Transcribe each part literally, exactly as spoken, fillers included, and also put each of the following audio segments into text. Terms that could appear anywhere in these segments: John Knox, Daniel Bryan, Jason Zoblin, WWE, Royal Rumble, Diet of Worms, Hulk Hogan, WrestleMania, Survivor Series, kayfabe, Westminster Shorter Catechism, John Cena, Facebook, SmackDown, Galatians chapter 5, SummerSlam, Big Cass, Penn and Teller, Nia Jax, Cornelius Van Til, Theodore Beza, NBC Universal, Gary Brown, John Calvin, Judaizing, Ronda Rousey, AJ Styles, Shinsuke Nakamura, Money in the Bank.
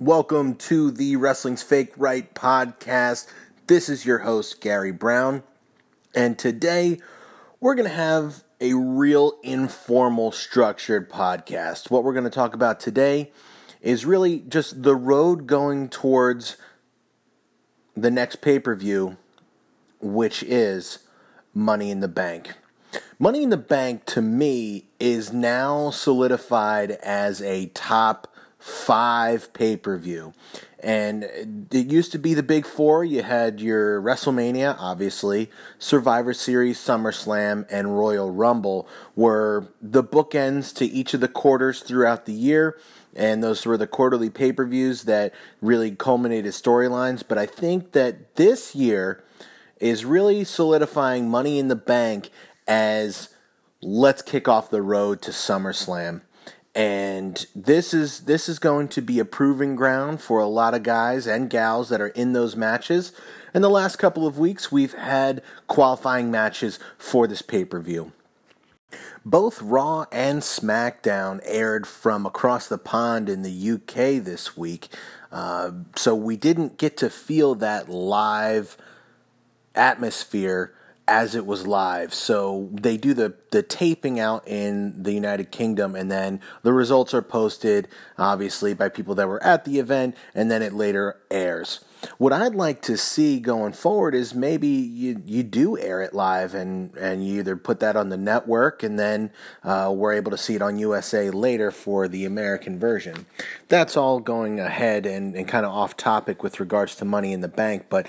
Welcome to the Wrestling's Fake Right podcast. This is your host, Gary Brown, and today we're going to have a real informal, structured podcast. What we're going to talk about today is really just the road going towards the next pay-per-view, which is Money in the Bank. Money in the Bank, to me, is now solidified as a top five pay-per-view. And it used to be the big four. You had your WrestleMania, obviously, Survivor Series, SummerSlam, and Royal Rumble were the bookends to each of the quarters throughout the year, and those were the quarterly pay-per-views that really culminated storylines. But I think that this year is really solidifying Money in the Bank as let's kick off the road to SummerSlam. And this is this is going to be a proving ground for a lot of guys and gals that are in those matches. In the last couple of weeks, we've had qualifying matches for this pay-per-view. Both Raw and SmackDown aired from across the pond in the U K this week, uh, so we didn't get to feel that live atmosphere as it was live. So they do the, the taping out in the United Kingdom, and then the results are posted, obviously, by people that were at the event, and then it later airs. What I'd like to see going forward is maybe you, you do air it live, and, and you either put that on the network, and then uh, we're able to see it on U S A later for the American version. That's all going ahead and, and kind of off topic with regards to Money in the Bank, but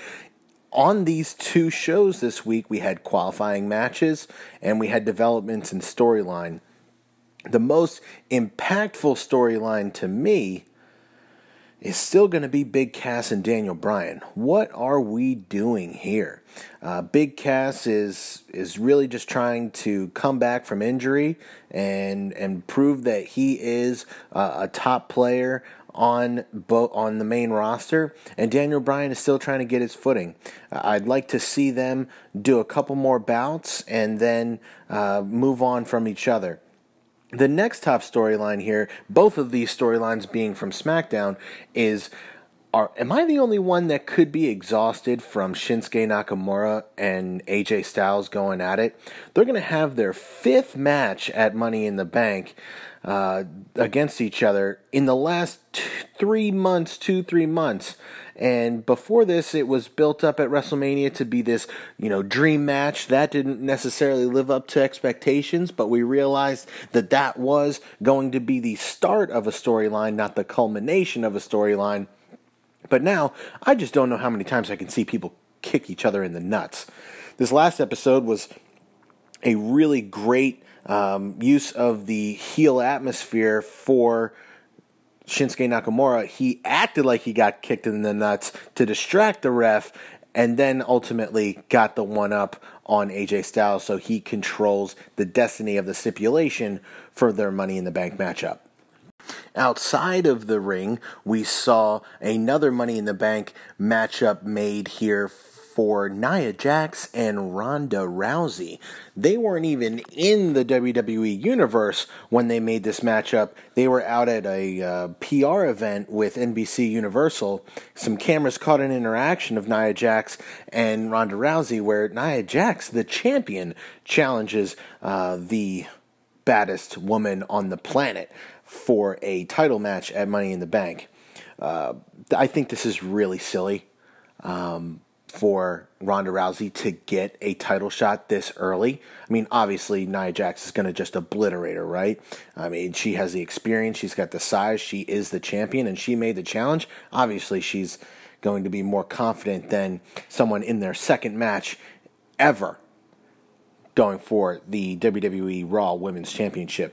on these two shows this week, we had qualifying matches and we had developments in storyline. The most impactful storyline to me is still going to be Big Cass and Daniel Bryan. What are we doing here? Uh, Big Cass is is really just trying to come back from injury and and prove that he is uh, a top player on bo- on the main roster, and Daniel Bryan is still trying to get his footing. Uh, I'd like to see them do a couple more bouts and then uh, move on from each other. The next top storyline here, both of these storylines being from SmackDown, is are am I the only one that could be exhausted from Shinsuke Nakamura and A J Styles going at it? They're going to have their fifth match at Money in the Bank Uh, against each other in the last t- three months, two, three months. And before this, it was built up at WrestleMania to be this, you know, dream match. That didn't necessarily live up to expectations, but we realized that that was going to be the start of a storyline, not the culmination of a storyline. But now, I just don't know how many times I can see people kick each other in the nuts. This last episode was a really great Um, use of the heel atmosphere for Shinsuke Nakamura. He acted like he got kicked in the nuts to distract the ref, and then ultimately got the one-up on A J Styles, so he controls the destiny of the stipulation for their Money in the Bank matchup. Outside of the ring, we saw another Money in the Bank matchup made here for Nia Jax and Ronda Rousey. They weren't even in the W W E universe when they made this matchup. They were out at a uh, P R event with N B C Universal. Some cameras caught an interaction of Nia Jax and Ronda Rousey where Nia Jax, the champion, challenges uh, the baddest woman on the planet for a title match at Money in the Bank. Uh, I think this is really silly. Um... for Ronda Rousey to get a title shot this early. I mean, obviously, Nia Jax is going to just obliterate her, right? I mean, she has the experience, she's got the size, she is the champion, and she made the challenge. Obviously, she's going to be more confident than someone in their second match ever going for the W W E Raw Women's Championship.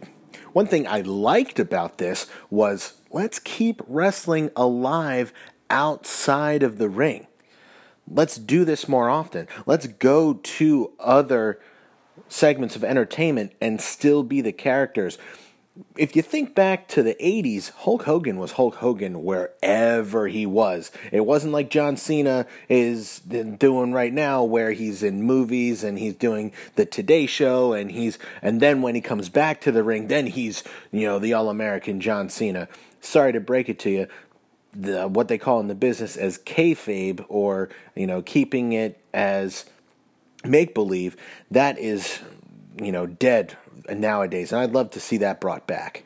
One thing I liked about this was, let's keep wrestling alive outside of the ring. Let's do this more often. Let's go to other segments of entertainment and still be the characters. If you think back to the eighties, Hulk Hogan was Hulk Hogan wherever he was. It wasn't like John Cena is doing right now where he's in movies and he's doing the Today Show and he's and then when he comes back to the ring, then he's, you know, the All-American John Cena. Sorry to break it to you. the what they call in the business as kayfabe, or, you know, keeping it as make-believe, that is, you know, dead nowadays. And I'd love to see that brought back.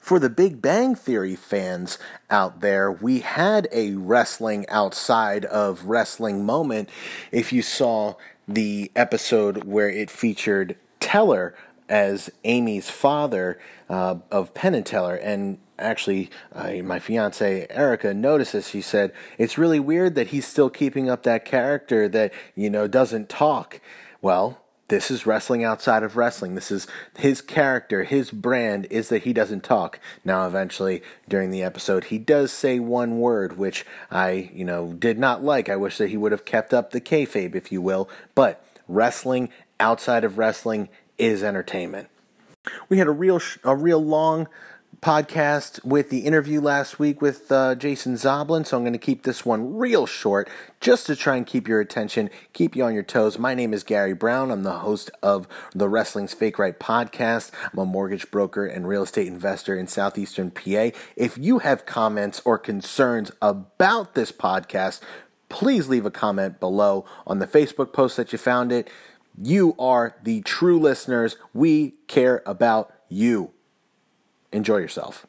For the Big Bang Theory fans out there, we had a wrestling outside of wrestling moment. If you saw the episode where it featured Teller as Amy's father uh, of Penn and Teller, and actually uh, my fiance Erica noticed this. She said, it's really weird that he's still keeping up that character that, you know, doesn't talk. Well, this is wrestling outside of wrestling. This is his character. His brand is that he doesn't talk. Now, eventually, during the episode, he does say one word, which I, you know, did not like. I wish that he would have kept up the kayfabe, if you will. But wrestling outside of wrestling is entertainment. We had a real, sh- a real long podcast with the interview last week with uh, Jason Zoblin, so I'm going to keep this one real short just to try and keep your attention, keep you on your toes. My name is Gary Brown. I'm the host of the Wrestling's Fake Right podcast. I'm a mortgage broker and real estate investor in Southeastern P A. If you have comments or concerns about this podcast, please leave a comment below on the Facebook post that you found it. You are the true listeners. We care about you. Enjoy yourself.